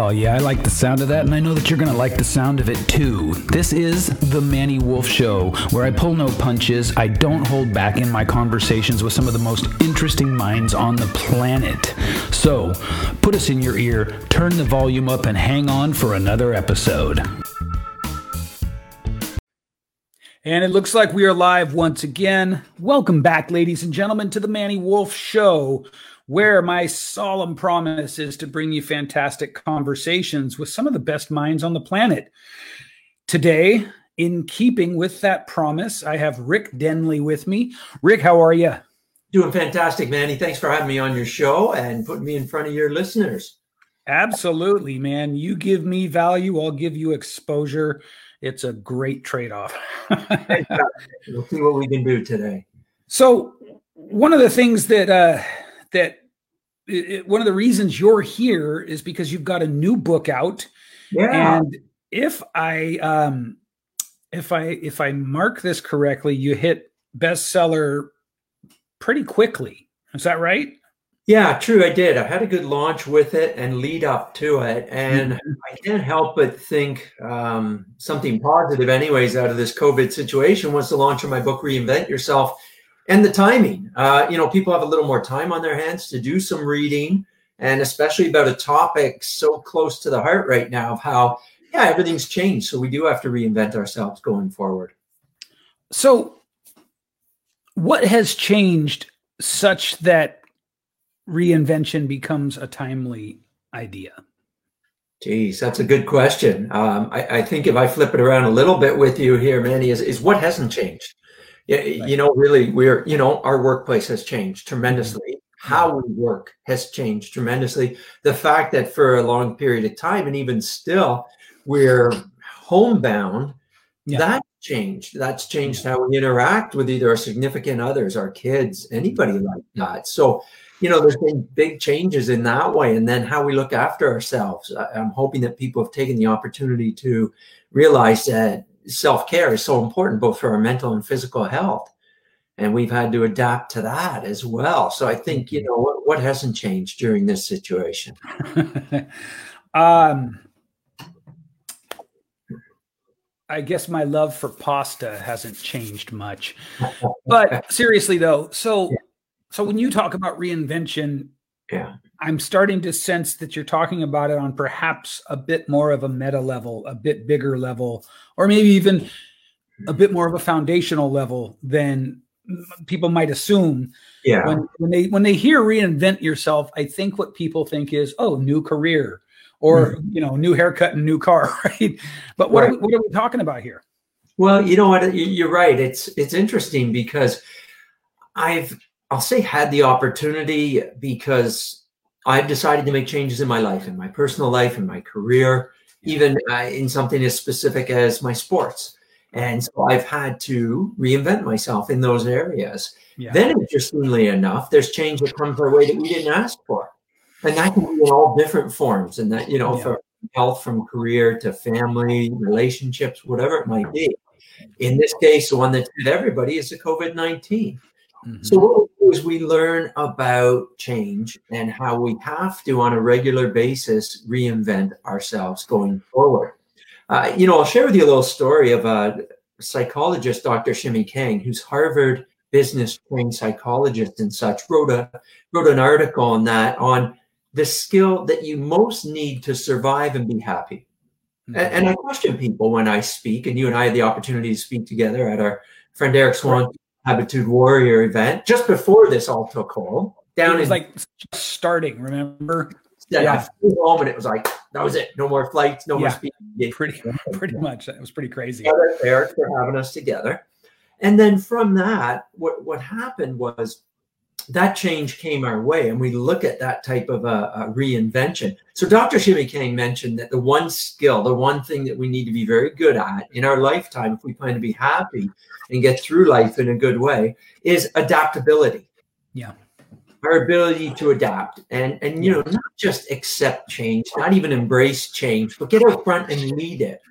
Oh yeah, I like the sound of that, and I know that you're going to like the sound of it too. This is The Manny Wolfe Show, where I pull no punches, I don't hold back in my conversations with some of the most interesting minds on the planet. So, put us in your ear, turn the volume up, and hang on for another episode. And it looks like we are live once again. Welcome back, ladies and gentlemen, to The Manny Wolfe Show, where my solemn promise is to bring you fantastic conversations with some of the best minds on the planet. Today, in keeping with that promise, I have Rick Denley with me. Rick, how are you? Doing fantastic, Manny. Thanks for having me on your show and putting me in front of your listeners. Absolutely, man. You give me value, I'll give you exposure. It's a great trade-off. We'll see what we can do today. So one of the things that... one of the reasons you're here is because you've got a new book out. Yeah. And if I mark this correctly, you hit bestseller pretty quickly. Is that right? Yeah, true. I did. I had a good launch with it and lead up to it. And I can't help but think something positive anyways out of this COVID situation was the launch of my book, Reinvent Yourself. And the timing, people have a little more time on their hands to do some reading, and especially about a topic so close to the heart right now of how, everything's changed. So we do have to reinvent ourselves going forward. So what has changed such that reinvention becomes a timely idea? Geez, that's a good question. I think if I flip it around a little bit with you here, Manny, is what hasn't changed? Yeah, really, we're, our workplace has changed tremendously. How we work has changed tremendously. The fact that for a long period of time, and even still, we're homebound, That changed. That's changed how we interact with either our significant others, our kids, anybody like that. So, there's been big changes in that way. And then how we look after ourselves. I'm hoping that people have taken the opportunity to realize that self-care is so important, both for our mental and physical health. And we've had to adapt to that as well. So I think, what hasn't changed during this situation? I guess my love for pasta hasn't changed much. But seriously, though, so when you talk about reinvention, I'm starting to sense that you're talking about it on perhaps a bit more of a meta level, a bit bigger level, or maybe even a bit more of a foundational level than people might assume. Yeah. When they hear reinvent yourself, I think what people think is, new career or, new haircut and new car, right? But what are we talking about here? Well, you know what? You're right. It's interesting because I'll say had the opportunity because I've decided to make changes in my life, in my personal life, in my career, even in something as specific as my sports. And so I've had to reinvent myself in those areas. Yeah. Then interestingly enough, there's change that comes our way that we didn't ask for. And that can be in all different forms. And that, from health, from career to family, relationships, whatever it might be. In this case, the one that hit everybody is the COVID-19. Mm-hmm. So what we do is we learn about change and how we have to, on a regular basis, reinvent ourselves going forward. I'll share with you a little story of a psychologist, Dr. Shimi Kang, who's Harvard business trained psychologist and such, wrote an article on that, on the skill that you most need to survive and be happy. Mm-hmm. And I question people when I speak, and you and I had the opportunity to speak together at our friend Eric Swan's Habitude Warrior event just before this all took hold. It was like starting, remember? Yeah. I flew home and it was like, that was it. No more flights, no more speaking. Pretty much. That was pretty crazy. Eric for having us together. And then from that, what happened was that change came our way, and we look at that type of a reinvention. So Dr. Shimi Kang mentioned that the one skill, the one thing that we need to be very good at in our lifetime, if we plan to be happy and get through life in a good way, is adaptability. Yeah. Our ability to adapt and not just accept change, not even embrace change, but get out front and lead it.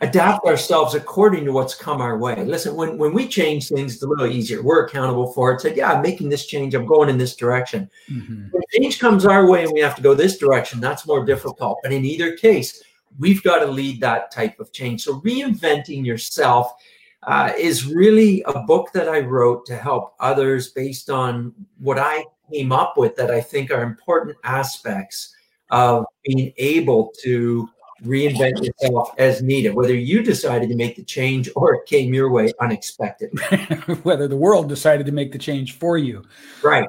adapt ourselves according to what's come our way. Listen, when we change things, it's a little easier. We're accountable for it. Said, yeah, I'm making this change. I'm going in this direction. Mm-hmm. When change comes our way and we have to go this direction, that's more difficult. But in either case, we've got to lead that type of change. So Reinventing Yourself is really a book that I wrote to help others based on what I came up with that I think are important aspects of being able to reinvent yourself as needed, whether you decided to make the change or it came your way unexpected. Whether the world decided to make the change for you. Right.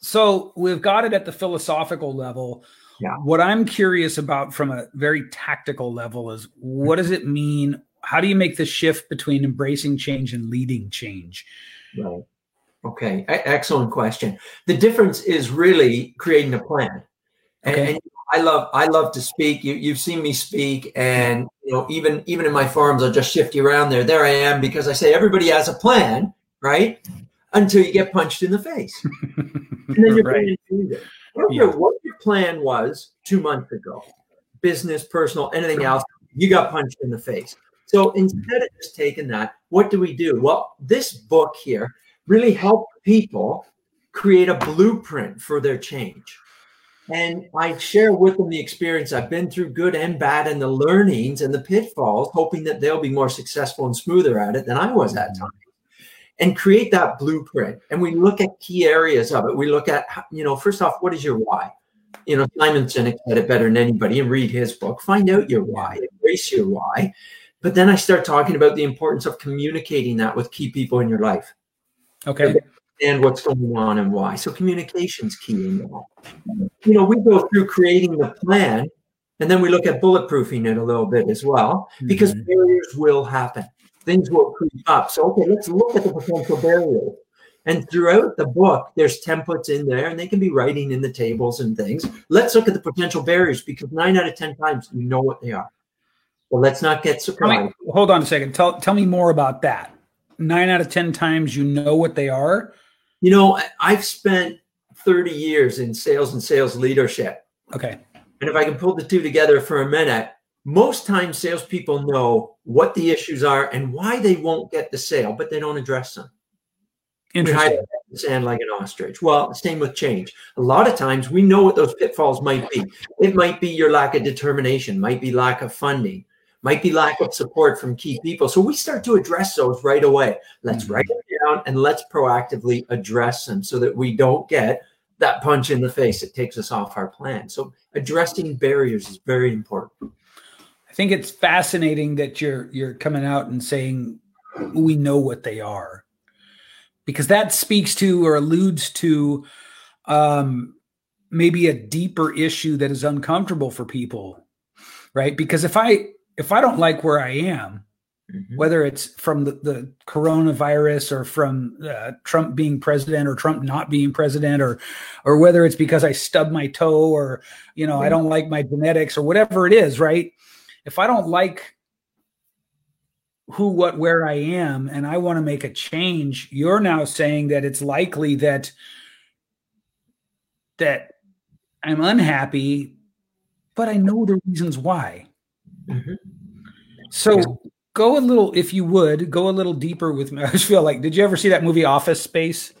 So we've got it at the philosophical level. Yeah. What I'm curious about from a very tactical level is, what does it mean? How do you make the shift between embracing change and leading change? Right. Okay. Excellent question. The difference is really creating a plan. Okay. And I love to speak. You've seen me speak, and you know, even in my forums, I'll just shift you around there. There I am, because I say everybody has a plan, right? Until you get punched in the face, and then you're right. What your plan was 2 months ago, business, personal, anything else, you got punched in the face. So instead of just taking that, what do we do? Well, this book here really helped people create a blueprint for their change. And I share with them the experience I've been through, good and bad, and the learnings and the pitfalls, hoping that they'll be more successful and smoother at it than I was at time, and create that blueprint. And we look at key areas of it. We look at, first off, what is your why? Simon Sinek said it better than anybody, and read his book. Find out your why, embrace your why. But then I start talking about the importance of communicating that with key people in your life. Okay. And what's going on and why. So communication's key in that. We go through creating the plan, and then we look at bulletproofing it a little bit as well, because barriers will happen. Things will creep up. So, okay, let's look at the potential barriers. And throughout the book, there's templates in there, and they can be writing in the tables and things. Let's look at the potential barriers, because 9 out of 10 times we know what they are. Well, let's not get surprised. Hold on a second. Tell me more about that. 9 out of 10 times you know what they are? I've spent 30 years in sales and sales leadership. Okay. And if I can pull the two together for a minute, most times salespeople know what the issues are and why they won't get the sale, but they don't address them. Interesting. We hide in the sand like an ostrich. Well, same with change. A lot of times we know what those pitfalls might be. It might be your lack of determination, might be lack of funding, might be lack of support from key people. So we start to address those right away. Let's write them down and let's proactively address them so that we don't get that punch in the face that takes us off our plan. So addressing barriers is very important. I think it's fascinating that you're coming out and saying we know what they are, because that speaks to or alludes to maybe a deeper issue that is uncomfortable for people, right? Because if I don't like where I am, whether it's from the coronavirus or from Trump being president or Trump not being president, or whether it's because I stubbed my toe or, I don't like my genetics or whatever it is, right? If I don't like who, what, where I am, and I want to make a change, you're now saying that it's likely that I'm unhappy, but I know the reasons why. Mm-hmm. So go a little deeper with me. I just feel like, did you ever see that movie Office Space?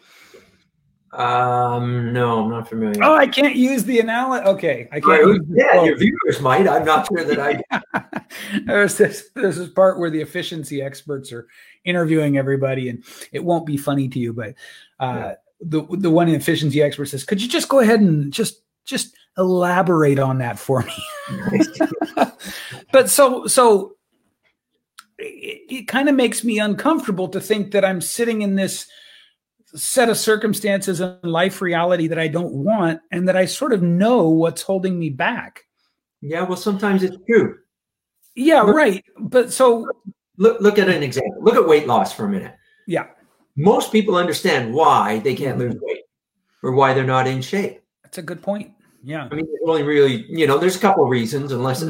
No, I'm not familiar. Oh, I can't use the analogy. Okay. I can't. Your viewers might. I'm not sure that I. There's this part where the efficiency experts are interviewing everybody, and it won't be funny to you, but the one efficiency expert says, could you just go ahead and just elaborate on that for me? But so it kind of makes me uncomfortable to think that I'm sitting in this set of circumstances and life reality that I don't want, and that I sort of know what's holding me back. Yeah. Well, sometimes it's true. Yeah. Right. But so look at an example. Look at weight loss for a minute. Yeah. Most people understand why they can't lose weight or why they're not in shape. That's a good point. Yeah. I mean, only really, there's a couple of reasons, unless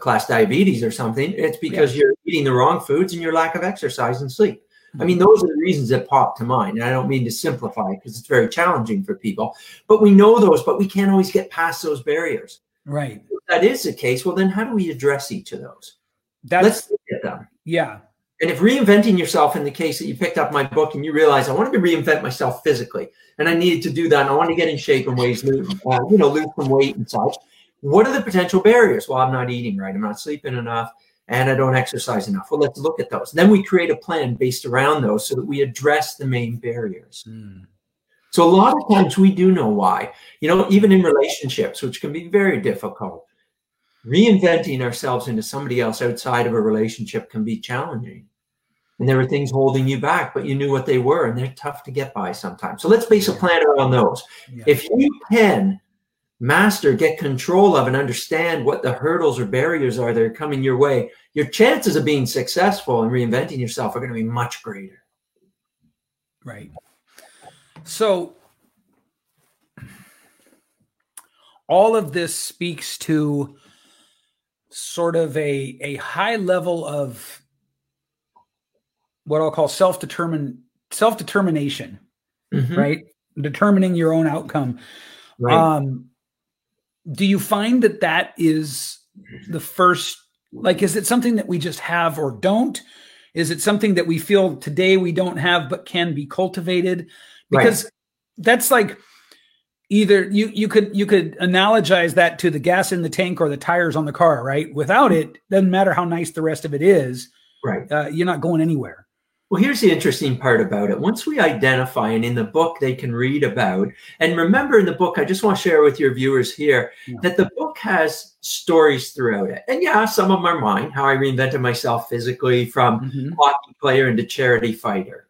class diabetes or something. It's because you're eating the wrong foods and your lack of exercise and sleep. I mean, those are the reasons that pop to mind. And I don't mean to simplify, because it's very challenging for people, but we know those, but we can't always get past those barriers. Right. If that is the case, well, then how do we address each of those? Let's look at them. Yeah. And if reinventing yourself, in the case that you picked up my book and you realize I wanted to reinvent myself physically and I needed to do that and I want to get in shape and ways, lose some weight and such, what are the potential barriers? Well, I'm not eating right. I'm not sleeping enough and I don't exercise enough. Well, let's look at those. Then we create a plan based around those so that we address the main barriers. Mm. So a lot of times we do know why, even in relationships, which can be very difficult. Reinventing ourselves into somebody else outside of a relationship can be challenging. And there were things holding you back, but you knew what they were, and they're tough to get by sometimes. So let's base a plan around those. Yeah. If you can master, get control of, and understand what the hurdles or barriers are that are coming your way, your chances of being successful and reinventing yourself are going to be much greater. Right. So all of this speaks to sort of a high level of what I'll call self-determination, mm-hmm. right? Determining your own outcome. Right. Do you find that is the first, is it something that we just have or don't? Is it something that we feel today we don't have, but can be cultivated? Because that's either you could analogize that to the gas in the tank or the tires on the car, right? Without it, doesn't matter how nice the rest of it is. Right. You're not going anywhere. Well, here's the interesting part about it. Once we identify, and in the book they can read about, and remember in the book, I just want to share with your viewers here that the book has stories throughout it. And some of them are mine, how I reinvented myself physically from hockey player into charity fighter,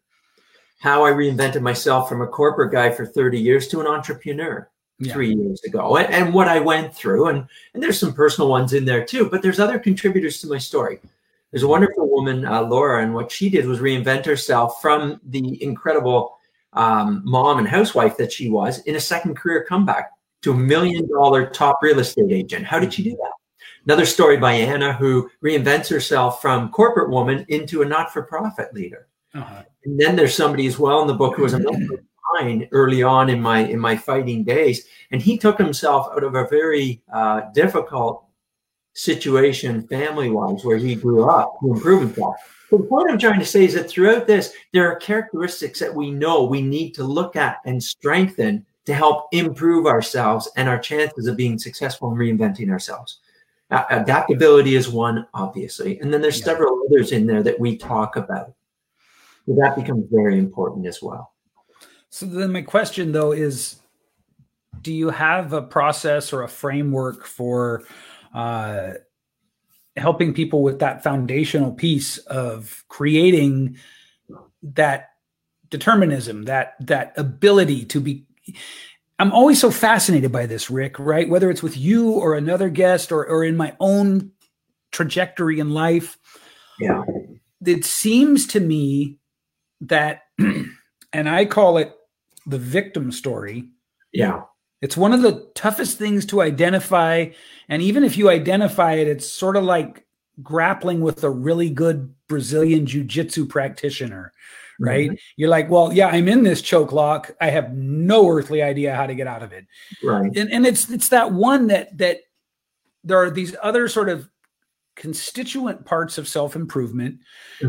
how I reinvented myself from a corporate guy for 30 years to an entrepreneur 3 years ago, and what I went through. And there's some personal ones in there too, but there's other contributors to my story. There's a wonderful woman, Laura, and what she did was reinvent herself from the incredible mom and housewife that she was in a second career comeback to $1 million top real estate agent. How did she do that? Another story by Anna, who reinvents herself from corporate woman into a not-for-profit leader. Uh-huh. And then there's somebody as well in the book who was a mentor of mine early on in my fighting days, and he took himself out of a very difficult situation family-wise where he grew up to improve himself. But the point I'm trying to say is that throughout this, there are characteristics that we know we need to look at and strengthen to help improve ourselves and our chances of being successful in reinventing ourselves. Adaptability is one, obviously. And then there's several others in there that we talk about. So that becomes very important as well. So then my question, though, is do you have a process or a framework for helping people with that foundational piece of creating that determinism, that ability to be? I'm always so fascinated by this, Rick, right? Whether it's with you or another guest or in my own trajectory in life. Yeah. It seems to me that, and I call it the victim story. Yeah. It's one of the toughest things to identify. And even if you identify it, it's sort of like grappling with a really good Brazilian jiu-jitsu practitioner, right? Mm-hmm. You're like, well, I'm in this choke lock. I have no earthly idea how to get out of it. Right. And it's that one that there are these other sort of constituent parts of self-improvement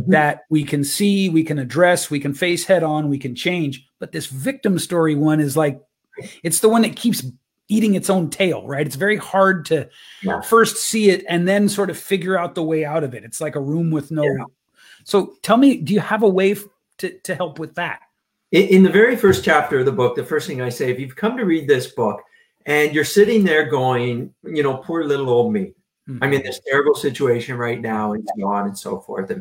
that we can see, we can address, we can face head on, we can change. But this victim story one is like, it's the one that keeps eating its own tail, right? It's very hard to first see it and then sort of figure out the way out of it. It's like a room with no. Yeah. So tell me, do you have a way to help with that? In the very first chapter of the book, the first thing I say, if you've come to read this book and you're sitting there going, poor little old me, I'm in this terrible situation right now and so on and so forth.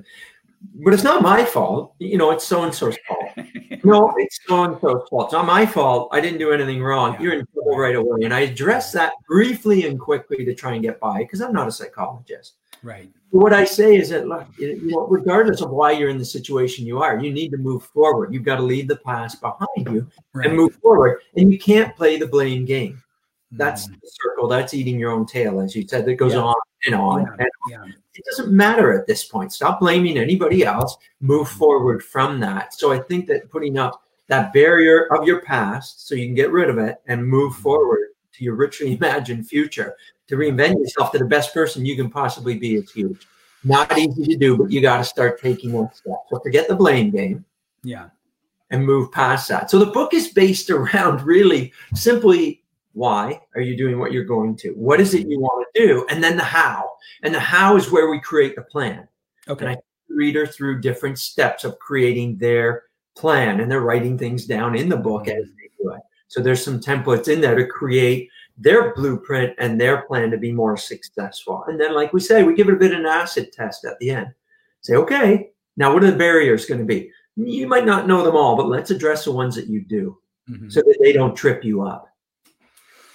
But it's not my fault. It's so-and-so's fault. No, it's so-and-so's fault. It's not my fault. I didn't do anything wrong. You're in trouble right away. And I address that briefly and quickly to try and get by because I'm not a psychologist. Right. But what I say is that, look, regardless of why you're in the situation you are, you need to move forward. You've got to leave the past behind you and move forward. And you can't play the blame game. That's the circle. That's eating your own tail, as you said, that goes on and on. Yeah. And it doesn't matter at this point. Stop blaming anybody else. Move forward from that. So I think that putting up that barrier of your past so you can get rid of it and move forward to your richly imagined future, to reinvent yourself to the best person you can possibly be is huge. Not easy to do, but you got to start taking one step. So forget the blame game. Yeah. And move past that. So the book is based around really simply, why are you doing what you're going to? What is it you want to do? And then the how. And the how is where we create the plan. Okay. And I take the reader through different steps of creating their plan. And they're writing things down in the book as they do it. So there's some templates in there to create their blueprint and their plan to be more successful. And then, like we say, we give it a bit of an acid test at the end. Say, okay, now what are the barriers going to be? You might not know them all, but let's address the ones that you do so that they don't trip you up.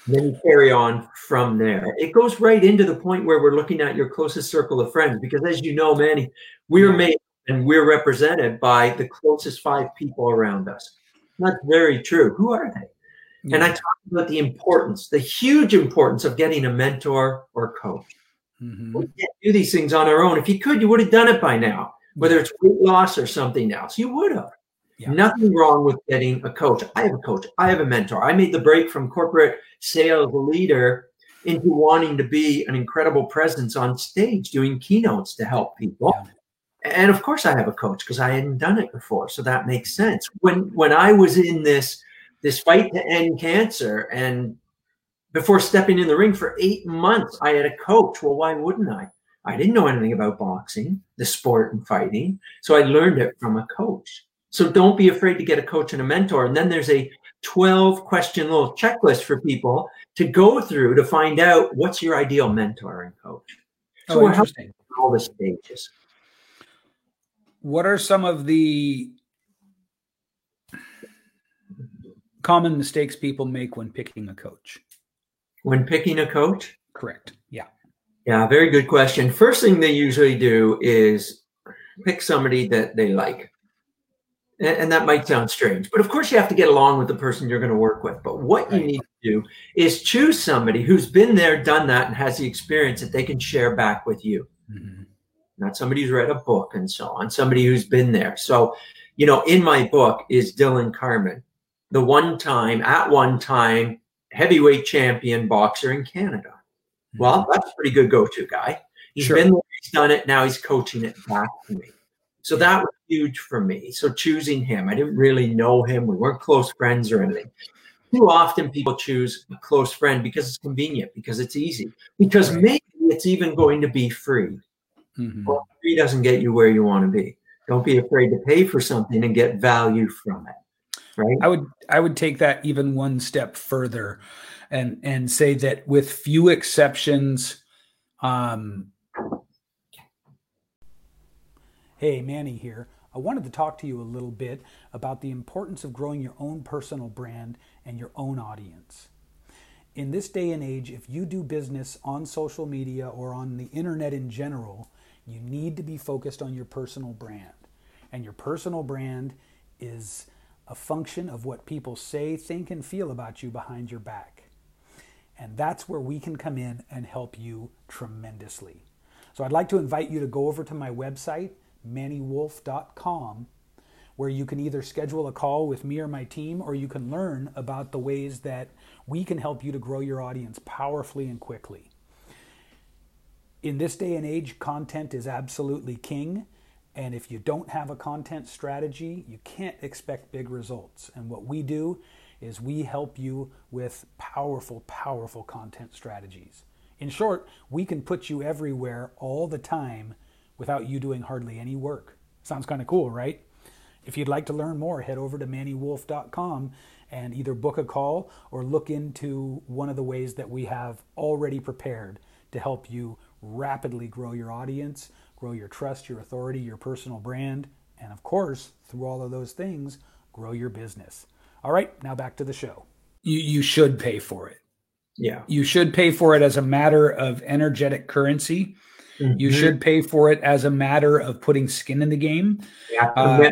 And then you carry on from there. It goes right into the point where we're looking at your closest circle of friends, because as you know, Manny, we're made and we're represented by the closest five people around us. That's very true. Who are they? And I talk about the importance, the huge importance of getting a mentor or coach. We can't do these things on our own. If you could, you would have done it by now, whether it's weight loss or something else. You would have. Yeah. Nothing wrong with getting a coach. I have a coach. I have a mentor. I made the break from corporate sales leader into wanting to be an incredible presence on stage doing keynotes to help people. Yeah. And, of course, I have a coach because I hadn't done it before. So that makes sense. When I was in this fight to end cancer, and before stepping in the ring for 8 months, I had a coach. Well, why wouldn't I? I didn't know anything about boxing, the sport and fighting. So I learned it from a coach. So don't be afraid to get a coach and a mentor. And then there's a 12-question little checklist for people to go through to find out what's your ideal mentor and coach. So we're helping all the stages. What are some of the common mistakes people make when picking a coach? When picking a coach? Correct. Yeah. Yeah. Very good question. First thing they usually do is pick somebody that they like. And that might sound strange, but of course you have to get along with the person you're going to work with. But what you need to do is choose somebody who's been there, done that, and has the experience that they can share back with you. Mm-hmm. Not somebody who's read a book and so on, somebody who's been there. So, you know, in my book is Dillon Carmen, the one time heavyweight champion boxer in Canada. Well, that's a pretty good go-to guy. He's been there, he's done it, now he's coaching it back to me. So that was huge for me. So choosing him, I didn't really know him. We weren't close friends or anything. Too often people choose a close friend because it's convenient, because it's easy, because maybe it's even going to be free. Well, free doesn't get you where you want to be. Don't be afraid to pay for something and get value from it. Right? I would take that even one step further and say that with few exceptions, Hey, Manny here. I wanted to talk to you a little bit about the importance of growing your own personal brand and your own audience. In this day and age, if you do business on social media or on the internet in general, you need to be focused on your personal brand. And your personal brand is a function of what people say, think, and feel about you behind your back. And that's where we can come in and help you tremendously. So I'd like to invite you to go over to my website, MannyWolfe.com, where you can either schedule a call with me or my team, or you can learn about the ways that we can help you to grow your audience powerfully and quickly. In this day and age, content is absolutely king. And if you don't have a content strategy, you can't expect big results. And what we do is we help you with powerful, powerful content strategies. In short, we can put you everywhere all the time without you doing hardly any work. Sounds kind of cool, right? If you'd like to learn more, head over to MannyWolfe.com and either book a call or look into one of the ways that we have already prepared to help you rapidly grow your audience, grow your trust, your authority, your personal brand, and of course, through all of those things, grow your business. All right, now back to the show. You should pay for it. Yeah. You should pay for it as a matter of energetic currency. Mm-hmm. You should pay for it as a matter of putting skin in the game. Yeah. I'm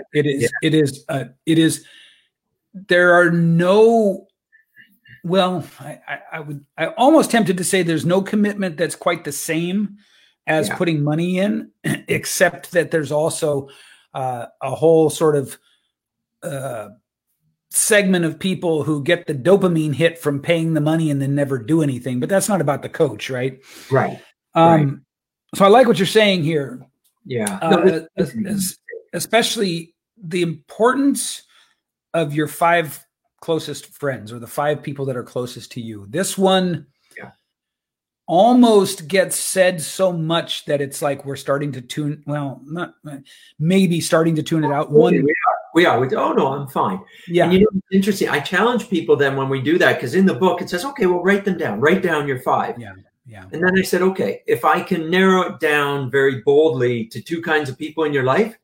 almost tempted to say there's no commitment that's quite the same as putting money in, except that there's also a whole sort of segment of people who get the dopamine hit from paying the money and then never do anything. But that's not about the coach, right? Right. So I like what you're saying here. Yeah. Especially the importance of your five closest friends, or the five people that are closest to you. This one almost gets said so much that it's like we're starting to tune. Well, not maybe starting to tune it out. Oh no, I'm fine. Yeah. And you know, it's interesting. I challenge people then when we do that, because in the book it says, okay, well, write them down. Write down your five. Yeah. Yeah. And then I said, okay, if I can narrow it down very boldly to two kinds of people in your life,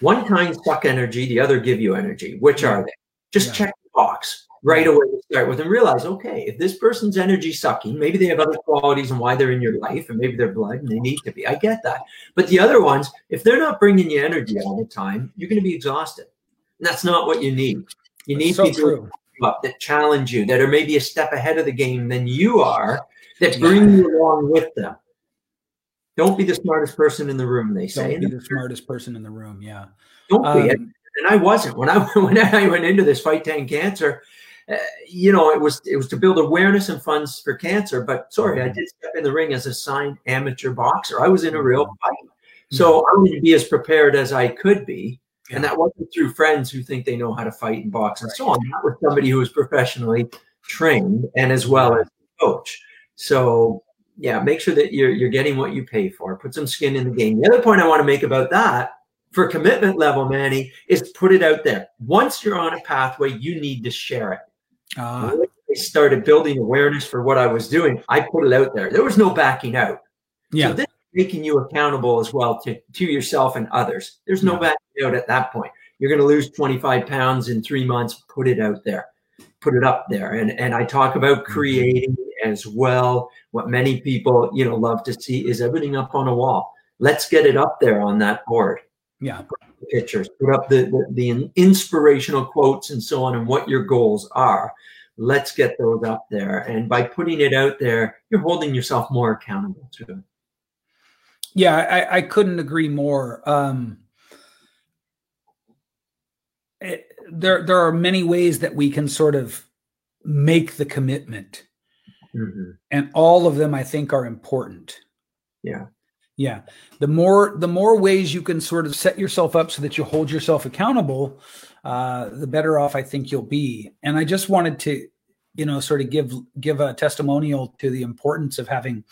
one kind suck energy, the other give you energy. Which are they? Just check the box right away to start with and realize, okay, if this person's energy sucking, maybe they have other qualities and why they're in your life, and maybe they're blood and they need to be. I get that. But the other ones, if they're not bringing you energy all the time, you're going to be exhausted. And that's not what you need. You need people that challenge you, that are maybe a step ahead of the game than you are, that bring you along with them. Don't be the smartest person in the room, they say. Don't be the smartest person in the room, yeah. Don't be. And I wasn't. When I went into this fight to end cancer, it was to build awareness and funds for cancer. But I did step in the ring as a signed amateur boxer. I was in a real fight. So I wanted to be as prepared as I could be. Yeah. And that wasn't through friends who think they know how to fight and box and so on. That was somebody who was professionally trained and as well as a coach. So make sure that you're getting what you pay for. Put some skin in the game. The other point I want to make about that, for commitment level, Manny, is put it out there. Once you're on a pathway, you need to share it. When I started building awareness for what I was doing, I put it out there. There was no backing out. Yeah. So this is making you accountable as well to yourself and others. There's no backing out at that point. You're going to lose 25 pounds in 3 months. Put it out there. Put it up there. And I talk about creating as well. What many people love to see is everything up on a wall. Let's get it up there on that board. Yeah. Put up the pictures, put up the inspirational quotes and so on, and what your goals are. Let's get those up there. And by putting it out there, you're holding yourself more accountable to it. Yeah, I couldn't agree more. There are many ways that we can sort of make the commitment. Mm-hmm. And all of them, I think, are important. Yeah. Yeah. The more ways you can sort of set yourself up so that you hold yourself accountable, the better off I think you'll be. And I just wanted to, sort of give a testimonial to the importance of having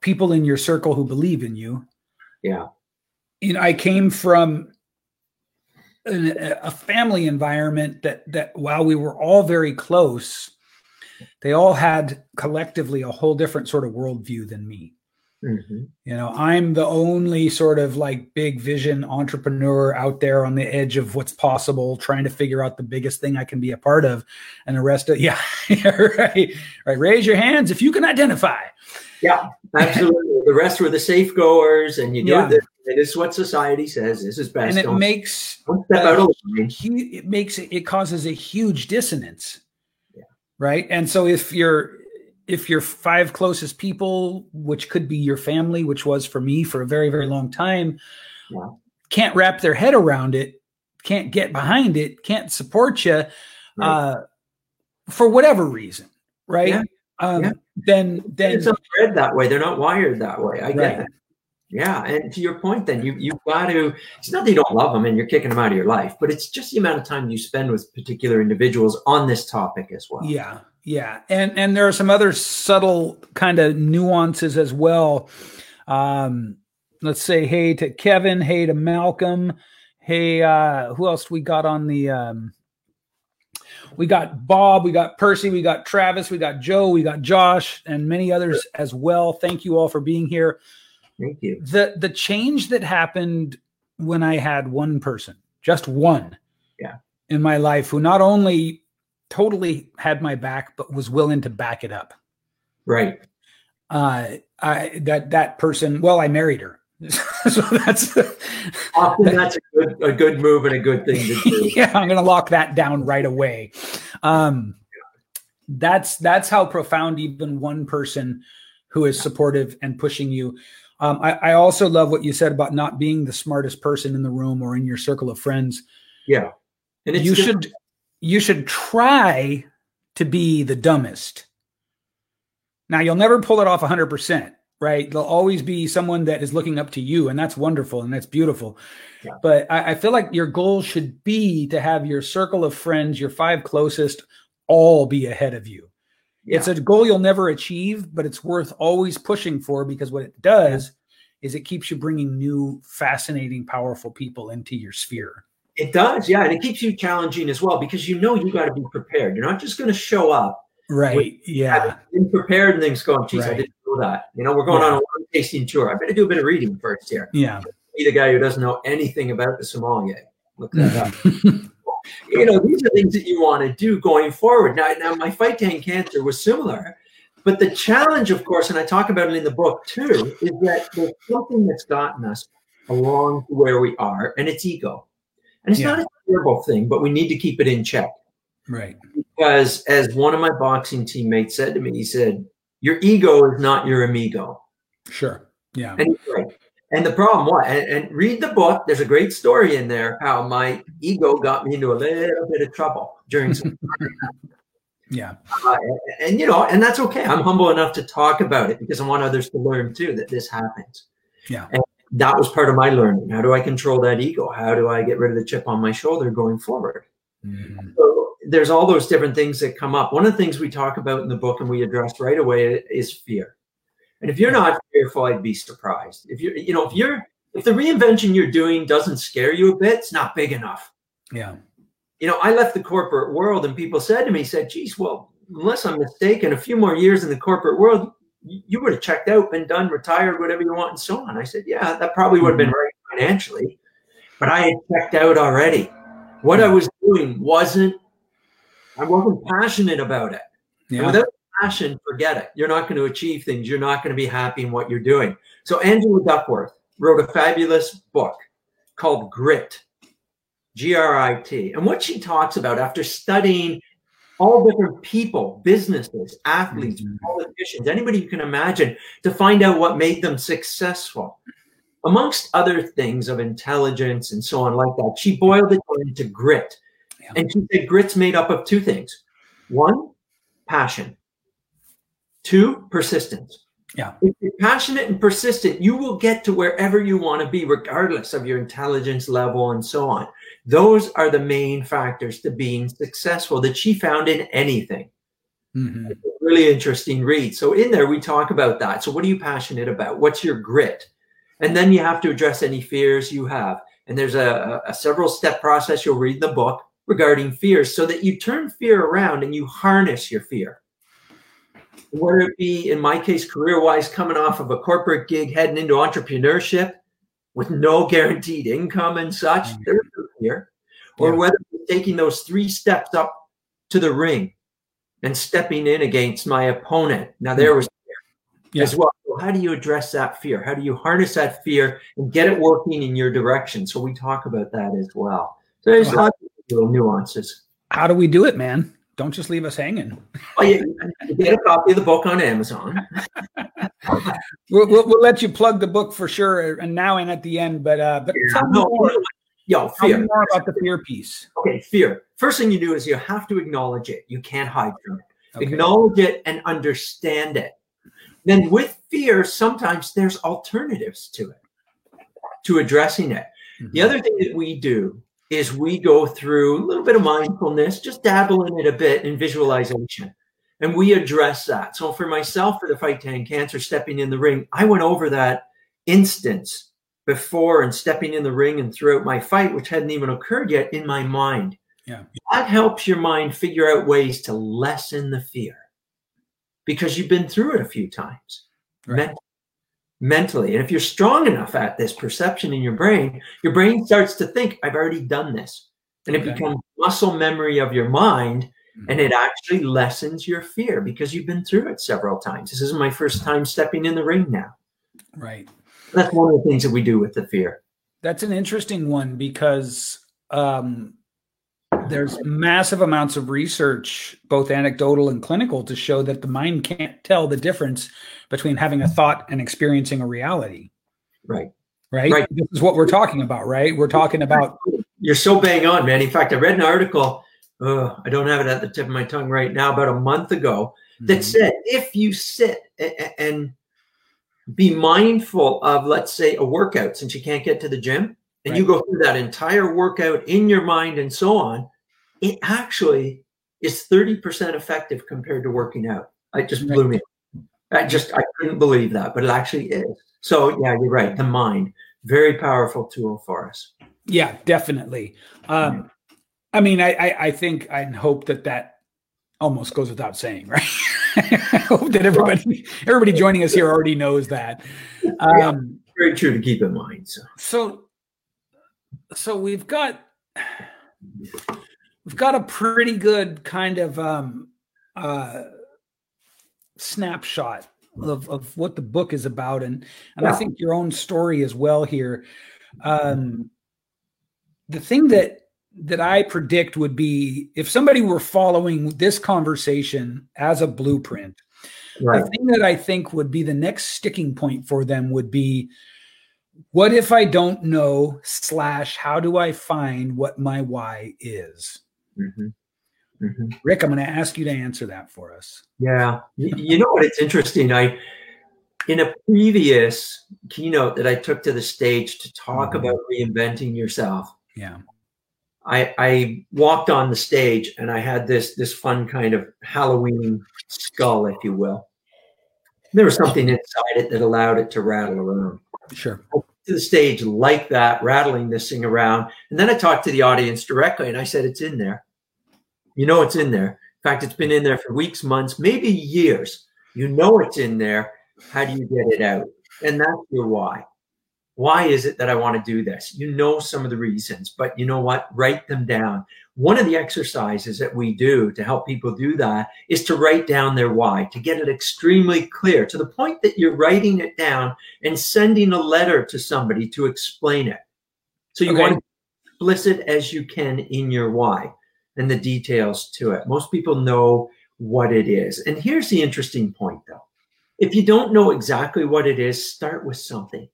people in your circle who believe in you. Yeah. And I came from a family environment that while we were all very close, they all had collectively a whole different sort of worldview than me. Mm-hmm. I'm the only sort of like big vision entrepreneur out there on the edge of what's possible, trying to figure out the biggest thing I can be a part of. And the rest of, right. Raise your hands if you can identify. Yeah, absolutely. The rest were the safe goers, and you do this is what society says. This is best. And it causes a huge dissonance. Yeah. Right. And so if your five closest people, which could be your family, which was for me for a very, very long time, can't wrap their head around it, can't get behind it, can't support you for whatever reason, right? Yeah. Then it's not bred that way. They're not wired that way. I get it. Yeah. And to your point, then you've got to, it's not that you don't love them and you're kicking them out of your life, but it's just the amount of time you spend with particular individuals on this topic as well. Yeah. Yeah. And there are some other subtle kind of nuances as well. Let's say, hey to Kevin, hey to Malcolm. Hey, who else we got on the, we got Bob, we got Percy, we got Travis, we got Joe, we got Josh, and many others as well. Thank you all for being here. Thank you. The change that happened when I had one person, just one in my life, who not only totally had my back, but was willing to back it up. Right. That person, well, I married her. So that's a good move and a good thing to do. Yeah. I'm going to lock that down right away. That's how profound even one person who is supportive and pushing you. I also love what you said about not being the smartest person in the room or in your circle of friends. Yeah. And it's you should try to be the dumbest. Now, you'll never pull it off 100%. right? There'll always be someone that is looking up to you, and that's wonderful and that's beautiful. Yeah. But I feel like your goal should be to have your circle of friends, your five closest, all be ahead of you. Yeah. It's a goal you'll never achieve, but it's worth always pushing for, because what it does is it keeps you bringing new, fascinating, powerful people into your sphere. It does, yeah. And it keeps you challenging as well, because you know you got to be prepared. You're not just going to show up. Right, yeah. Being prepared and things going, geez, right. I didn't know that. You know, we're going on a wine tasting tour. I better do a bit of reading first here. Yeah. Be the guy who doesn't know anything about the sommelier. Look that up. You know, these are things that you want to do going forward. Now, my fight to end cancer was similar. But the challenge, of course, and I talk about it in the book too, is that there's something that's gotten us along to where we are, and it's ego. And it's not a terrible thing, but we need to keep it in check. Right. Because as one of my boxing teammates said to me, he said, your ego is not your amigo. Sure. Yeah. And he's right. And the problem was, and read the book, there's a great story in there, how my ego got me into a little bit of trouble during some time. Yeah. And, you know, and that's okay. I'm humble enough to talk about it because I want others to learn, too, that this happens. Yeah. And that was part of my learning. How do I control that ego? How do I get rid of the chip on my shoulder going forward? Mm-hmm. So there's all those different things that come up. One of the things we talk about in the book and we address right away is fear. And if you're not fearful, I'd be surprised. If you're, you know, if the reinvention you're doing doesn't scare you a bit, it's not big enough. Yeah. You know, I left the corporate world and people said to me, geez, well, unless I'm mistaken, a few more years in the corporate world, you would have checked out, been done, retired, whatever you want, and so on. I said, yeah, that probably would have been right financially, but I had checked out already. What I was doing I wasn't passionate about it. Yeah. And without passion, forget it. You're not going to achieve things. You're not going to be happy in what you're doing. So Angela Duckworth wrote a fabulous book called Grit. G-R-I-T. And what she talks about after studying all different people, businesses, athletes, politicians, anybody you can imagine, to find out what made them successful. Amongst other things of intelligence and so on like that, she boiled it down into grit. Yeah. And she said grit's made up of two things. One, passion. Two, persistence. Yeah. If you're passionate and persistent, you will get to wherever you want to be, regardless of your intelligence level and so on. Those are the main factors to being successful that she found in anything. Mm-hmm. It's a really interesting read. So in there, we talk about that. So what are you passionate about? What's your grit? And then you have to address any fears you have. And there's a several-step process you'll read in the book regarding fears so that you turn fear around and you harness your fear. Whether it be, in my case, career-wise, coming off of a corporate gig, heading into entrepreneurship with no guaranteed income and such, there's no fear. Or whether it's taking those three steps up to the ring and stepping in against my opponent. Now, there was fear as well. So how do you address that fear? How do you harness that fear and get it working in your direction? So we talk about that as well. So there's lots of little nuances. How do we do it, man? Don't just leave us hanging. Oh, yeah. Get a copy of the book on Amazon. We'll let you plug the book for sure, and now and at the end. But tell me more about the fear piece. Okay, fear. First thing you do is you have to acknowledge it. You can't hide from it. Okay. Acknowledge it and understand it. Then with fear, sometimes there's alternatives to it, to addressing it. Mm-hmm. The other thing that we do is we go through a little bit of mindfulness, just dabble in it a bit in visualization. And we address that. So for myself, for the fight to end cancer, stepping in the ring, I went over that instance before and stepping in the ring and throughout my fight, which hadn't even occurred yet, in my mind. Yeah. That helps your mind figure out ways to lessen the fear because you've been through it a few times. Right. Mentally. And if you're strong enough at this perception in your brain starts to think, I've already done this. And it becomes muscle memory of your mind. Mm-hmm. And it actually lessens your fear because you've been through it several times. This isn't my first time stepping in the ring now. Right. That's one of the things that we do with the fear. That's an interesting one because there's massive amounts of research, both anecdotal and clinical, to show that the mind can't tell the difference between having a thought and experiencing a reality. Right. Right. Right. This is what we're talking about, right? We're talking about. You're so bang on, man. In fact, I read an article, I don't have it at the tip of my tongue right now, about a month ago, that said if you sit and be mindful of, let's say, a workout since you can't get to the gym, and you go through that entire workout in your mind and so on, it actually is 30% effective compared to working out. It just blew me. I couldn't believe that, but it actually is. So yeah, you're right. The mind, very powerful tool for us. Yeah, definitely. I mean, I think and hope that almost goes without saying, right? I hope that everybody joining us here already knows that. Very true to keep in mind. So we've got a pretty good kind of snapshot of what the book is about, and I think your own story as well here. The thing that I predict would be, if somebody were following this conversation as a blueprint, the thing that I think would be the next sticking point for them would be, what if I don't know / how do I find what my why is? Mm-hmm. Mm-hmm. Rick, I'm going to ask you to answer that for us. Yeah. You know what? It's interesting. In a previous keynote that I took to the stage to talk about reinventing yourself. Yeah. I walked on the stage and I had this fun kind of Halloween skull, if you will. There was something inside it that allowed it to rattle around. Sure. I went to the stage like that, rattling this thing around. And then I talked to the audience directly and I said, it's in there. You know it's in there. In fact, it's been in there for weeks, months, maybe years. You know it's in there. How do you get it out? And that's your why. Why is it that I want to do this? You know some of the reasons, but you know what? Write them down. One of the exercises that we do to help people do that is to write down their why, to get it extremely clear to the point that you're writing it down and sending a letter to somebody to explain it. So you want to be explicit as you can in your why and the details to it. Most people know what it is. And here's the interesting point, though. If you don't know exactly what it is, start with something.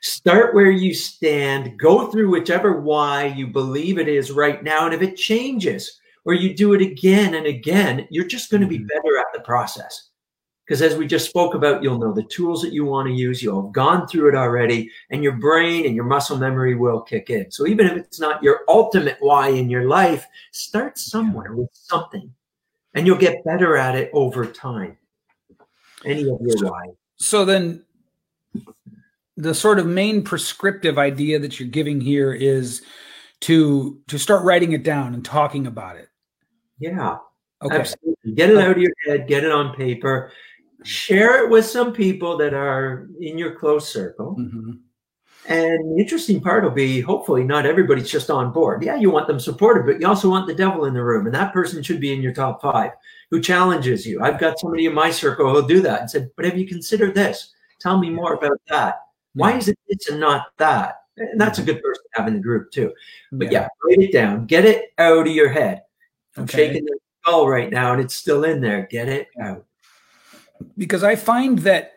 Start where you stand, go through whichever why you believe it is right now. And if it changes or you do it again and again, you're just going to be better at the process. Because as we just spoke about, you'll know the tools that you want to use. You'll have gone through it already, and your brain and your muscle memory will kick in. So even if it's not your ultimate why in your life, start somewhere with something and you'll get better at it over time. Any of your why. So then the sort of main prescriptive idea that you're giving here is to start writing it down and talking about it. Yeah. Okay. Absolutely. Get it out of your head, get it on paper, share it with some people that are in your close circle. Mm-hmm. And the interesting part will be, hopefully not everybody's just on board. Yeah, you want them supported, but you also want the devil in the room. And that person should be in your top 5 who challenges you. I've got somebody in my circle who'll do that and said, but have you considered this? Tell me more about that. Why is it this and not that? And that's a good person to have in the group too. But yeah, write it down. Get it out of your head. I'm shaking the skull right now and it's still in there. Get it out. Because I find that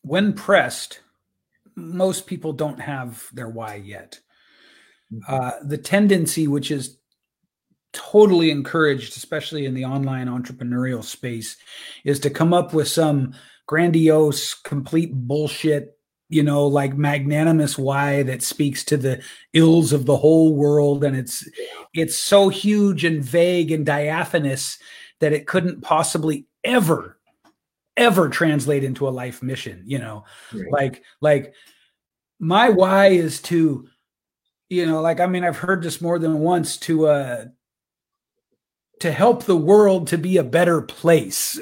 when pressed, most people don't have their why yet. The tendency, which is totally encouraged, especially in the online entrepreneurial space, is to come up with some grandiose, complete bullshit, like magnanimous why that speaks to the ills of the whole world. And it's so huge and vague and diaphanous that it couldn't possibly ever translate into a life mission, like my why is to, I mean, I've heard this more than once, to help the world to be a better place.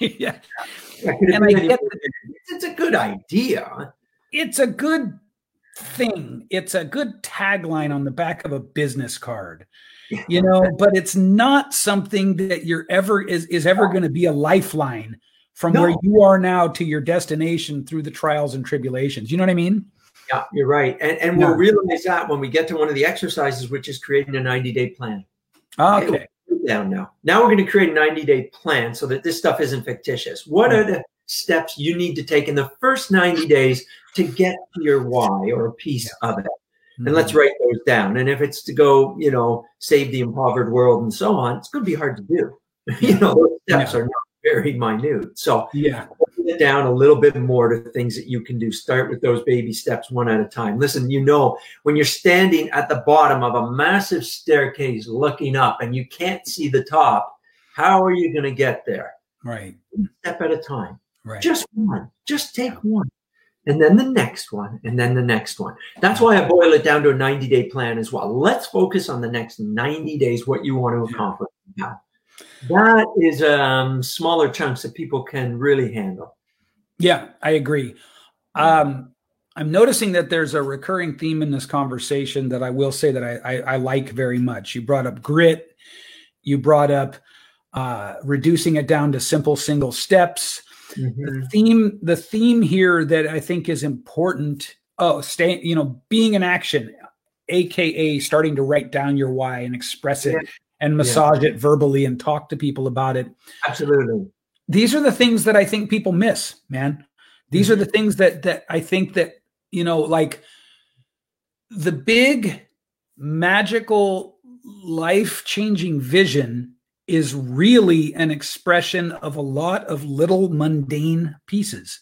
And I get that it's a good idea. It's a good thing. It's a good tagline on the back of a business card, but it's not something that you're ever going to be a lifeline from where you are now to your destination through the trials and tribulations. You know what I mean? Yeah, you're right. And we'll realize that when we get to one of the exercises, which is creating a 90-day plan. Okay. Now we're going to create a 90-day plan so that this stuff isn't fictitious. What are the steps you need to take in the first 90 days to get to your why or a piece of it? And let's write those down. And if it's to go, save the impoverished world and so on, it's going to be hard to do. Those steps are not very minute. So it down a little bit more to things that you can do. Start with those baby steps one at a time. Listen, you know, when you're standing at the bottom of a massive staircase looking up and you can't see the top, how are you going to get there? Right. One step at a time. Right. Just one. Just take one. And then the next one, and then the next one. That's why I boil it down to a 90-day plan as well. Let's focus on the next 90 days, what you want to accomplish now. That is smaller chunks that people can really handle. Yeah, I agree. I'm noticing that there's a recurring theme in this conversation that I will say that I like very much. You brought up grit. You brought up reducing it down to simple single steps. Mm-hmm. The theme here that I think is important. Being in action, AKA starting to write down your why and express it and massage it verbally and talk to people about it. Absolutely. These are the things that I think people miss, man. These are the things that I think that, you know, like the big magical life-changing vision is really an expression of a lot of little mundane pieces.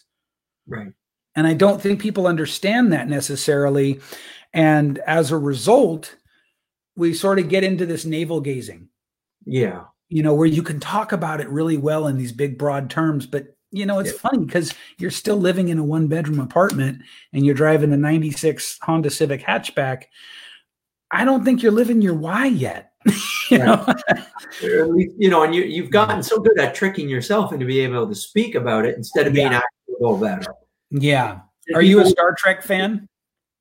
Right. And I don't think people understand that necessarily. And as a result, we sort of get into this navel gazing. Yeah. You know, where you can talk about it really well in these big, broad terms, but you know, it's funny because you're still living in a 1-bedroom apartment and you're driving a 96 Honda Civic hatchback. I don't think you're living your why yet. You know, and you've gotten so good at tricking yourself into being able to speak about it instead of being actionable about it. Yeah. Are you a Star Trek fan?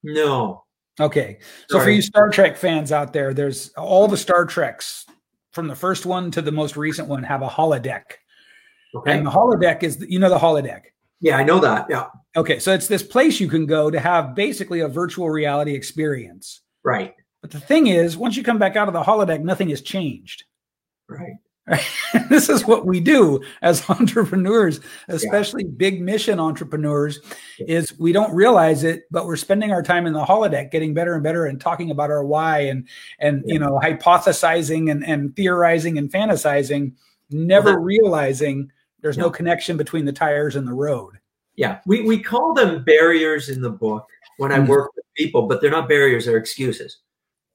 No. Okay. So for you Star Trek fans out there, there's all the Star Treks from the first one to the most recent one have a holodeck. Okay. And the holodeck is, you know, the holodeck. Yeah, I know that. Yeah. Okay. So it's this place you can go to have basically a virtual reality experience. Right. But the thing is, once you come back out of the holodeck, nothing has changed. Right. This is what we do as entrepreneurs, especially big mission entrepreneurs, is we don't realize it, but we're spending our time in the holodeck getting better and better and talking about our why and you know, hypothesizing and theorizing and fantasizing, never realizing there's no connection between the tires and the road. Yeah. We call them barriers in the book when I work with people, but they're not barriers, they're excuses.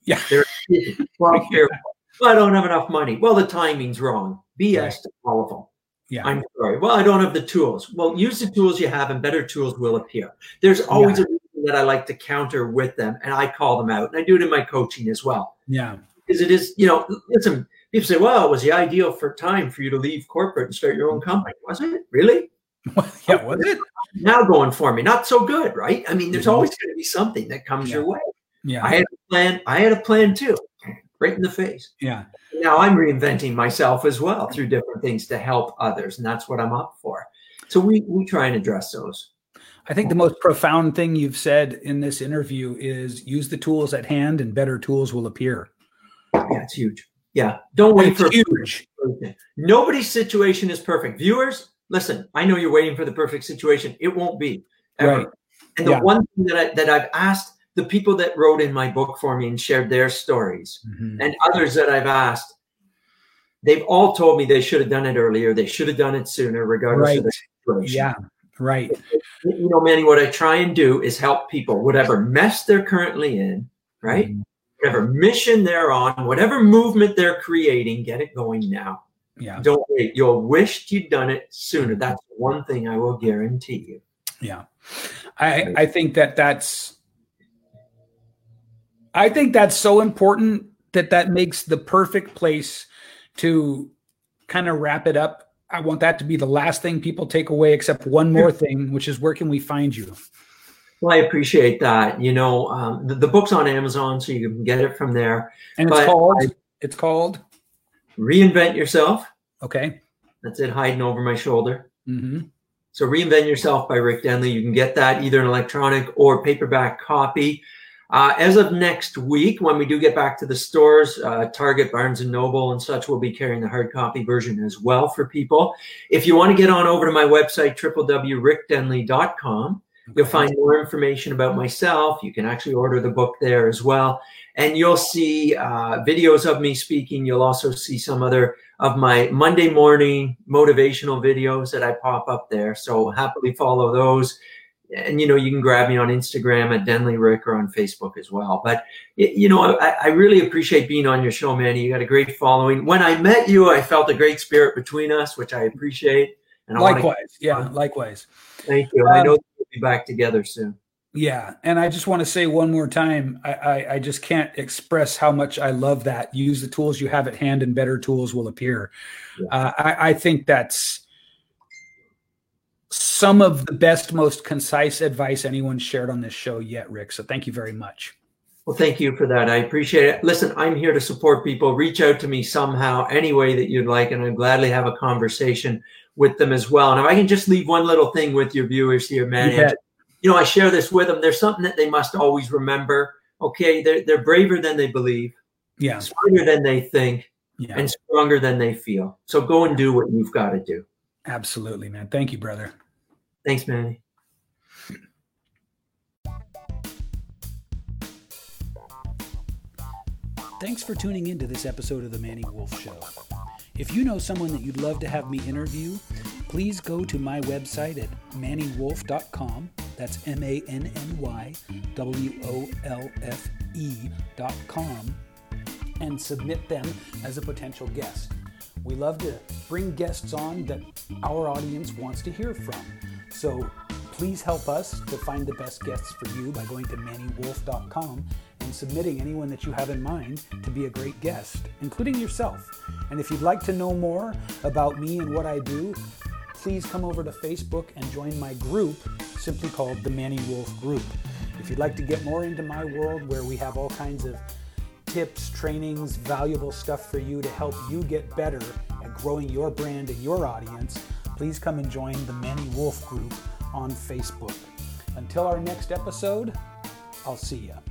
Yeah. Well, I don't have enough money. Well, the timing's wrong. BS to all of them. Yeah. I'm sorry. Well, I don't have the tools. Well, use the tools you have and better tools will appear. There's always a reason that I like to counter with them and I call them out. And I do it in my coaching as well. Yeah. Because it is, you know, listen, people say, well, it was the ideal for time for you to leave corporate and start your own company. Was it? Really? Yeah, was it? Now going for me. Not so good, right? I mean, there's always going to be something that comes your way. Yeah. I had a plan. I had a plan too, right in the face. Yeah. Now I'm reinventing myself as well through different things to help others. And that's what I'm up for. So we try and address those. I think the most profound thing you've said in this interview is use the tools at hand and better tools will appear. Yeah, it's huge. Yeah. Don't wait for huge. Nobody's situation is perfect. Viewers, listen, I know you're waiting for the perfect situation. It won't be ever. Right. And the one thing that I've asked the people that wrote in my book for me and shared their stories and others that I've asked, they've all told me they should have done it earlier. They should have done it sooner, regardless of the situation. Yeah, right. You know, Manny, what I try and do is help people, whatever mess they're currently in, right? Whatever mission they're on, whatever movement they're creating, get it going now. Yeah. Don't wait. You'll wish you'd done it sooner. That's one thing I will guarantee you. Yeah. I think that's, I think that's so important that makes the perfect place to kind of wrap it up. I want that to be the last thing people take away, except one more thing, which is where can we find you? Well, I appreciate that. You know, the book's on Amazon, so you can get it from there. And it's called Reinvent Yourself. Okay. That's it, hiding over my shoulder. Mm-hmm. So Reinvent Yourself by Rick Denley. You can get that either in electronic or paperback copy. As of next week, when we do get back to the stores, Target, Barnes & Noble and such will be carrying the hard copy version as well for people. If you want to get on over to my website, www.rickdenley.com, you'll find more information about myself. You can actually order the book there as well. And you'll see videos of me speaking. You'll also see some other of my Monday morning motivational videos that I pop up there. So happily follow those. And, you know, you can grab me on Instagram at Denley Riker or on Facebook as well. But, you know, I really appreciate being on your show, Manny. You got a great following. When I met you, I felt a great spirit between us, which I appreciate. And likewise. Thank you. I know we'll be back together soon. Yeah. And I just want to say one more time, I just can't express how much I love that. Use the tools you have at hand and better tools will appear. Yeah. I think that's some of the best, most concise advice anyone shared on this show yet, Rick. So thank you very much. Well, thank you for that. I appreciate it. Listen, I'm here to support people. Reach out to me somehow, any way that you'd like, and I'd gladly have a conversation with them as well. And if I can just leave one little thing with your viewers here, Manny. Yeah. You know, I share this with them. There's something that they must always remember. Okay, they're braver than they believe, yeah, smarter than they think, yeah, and stronger than they feel. So go and do what you've got to do. Absolutely, man. Thank you, brother. Thanks, Manny. Thanks for tuning into this episode of The Manny Wolfe Show. If you know someone that you'd love to have me interview, please go to my website at MannyWolfe.com. That's MannyWolfe.com and submit them as a potential guest. We love to bring guests on that our audience wants to hear from. So please help us to find the best guests for you by going to MannyWolfe.com and submitting anyone that you have in mind to be a great guest, including yourself. And if you'd like to know more about me and what I do, please come over to Facebook and join my group, simply called the Manny Wolfe Group. If you'd like to get more into my world where we have all kinds of tips, trainings, valuable stuff for you to help you get better at growing your brand and your audience, please come and join the Manny Wolfe Group on Facebook. Until our next episode, I'll see ya.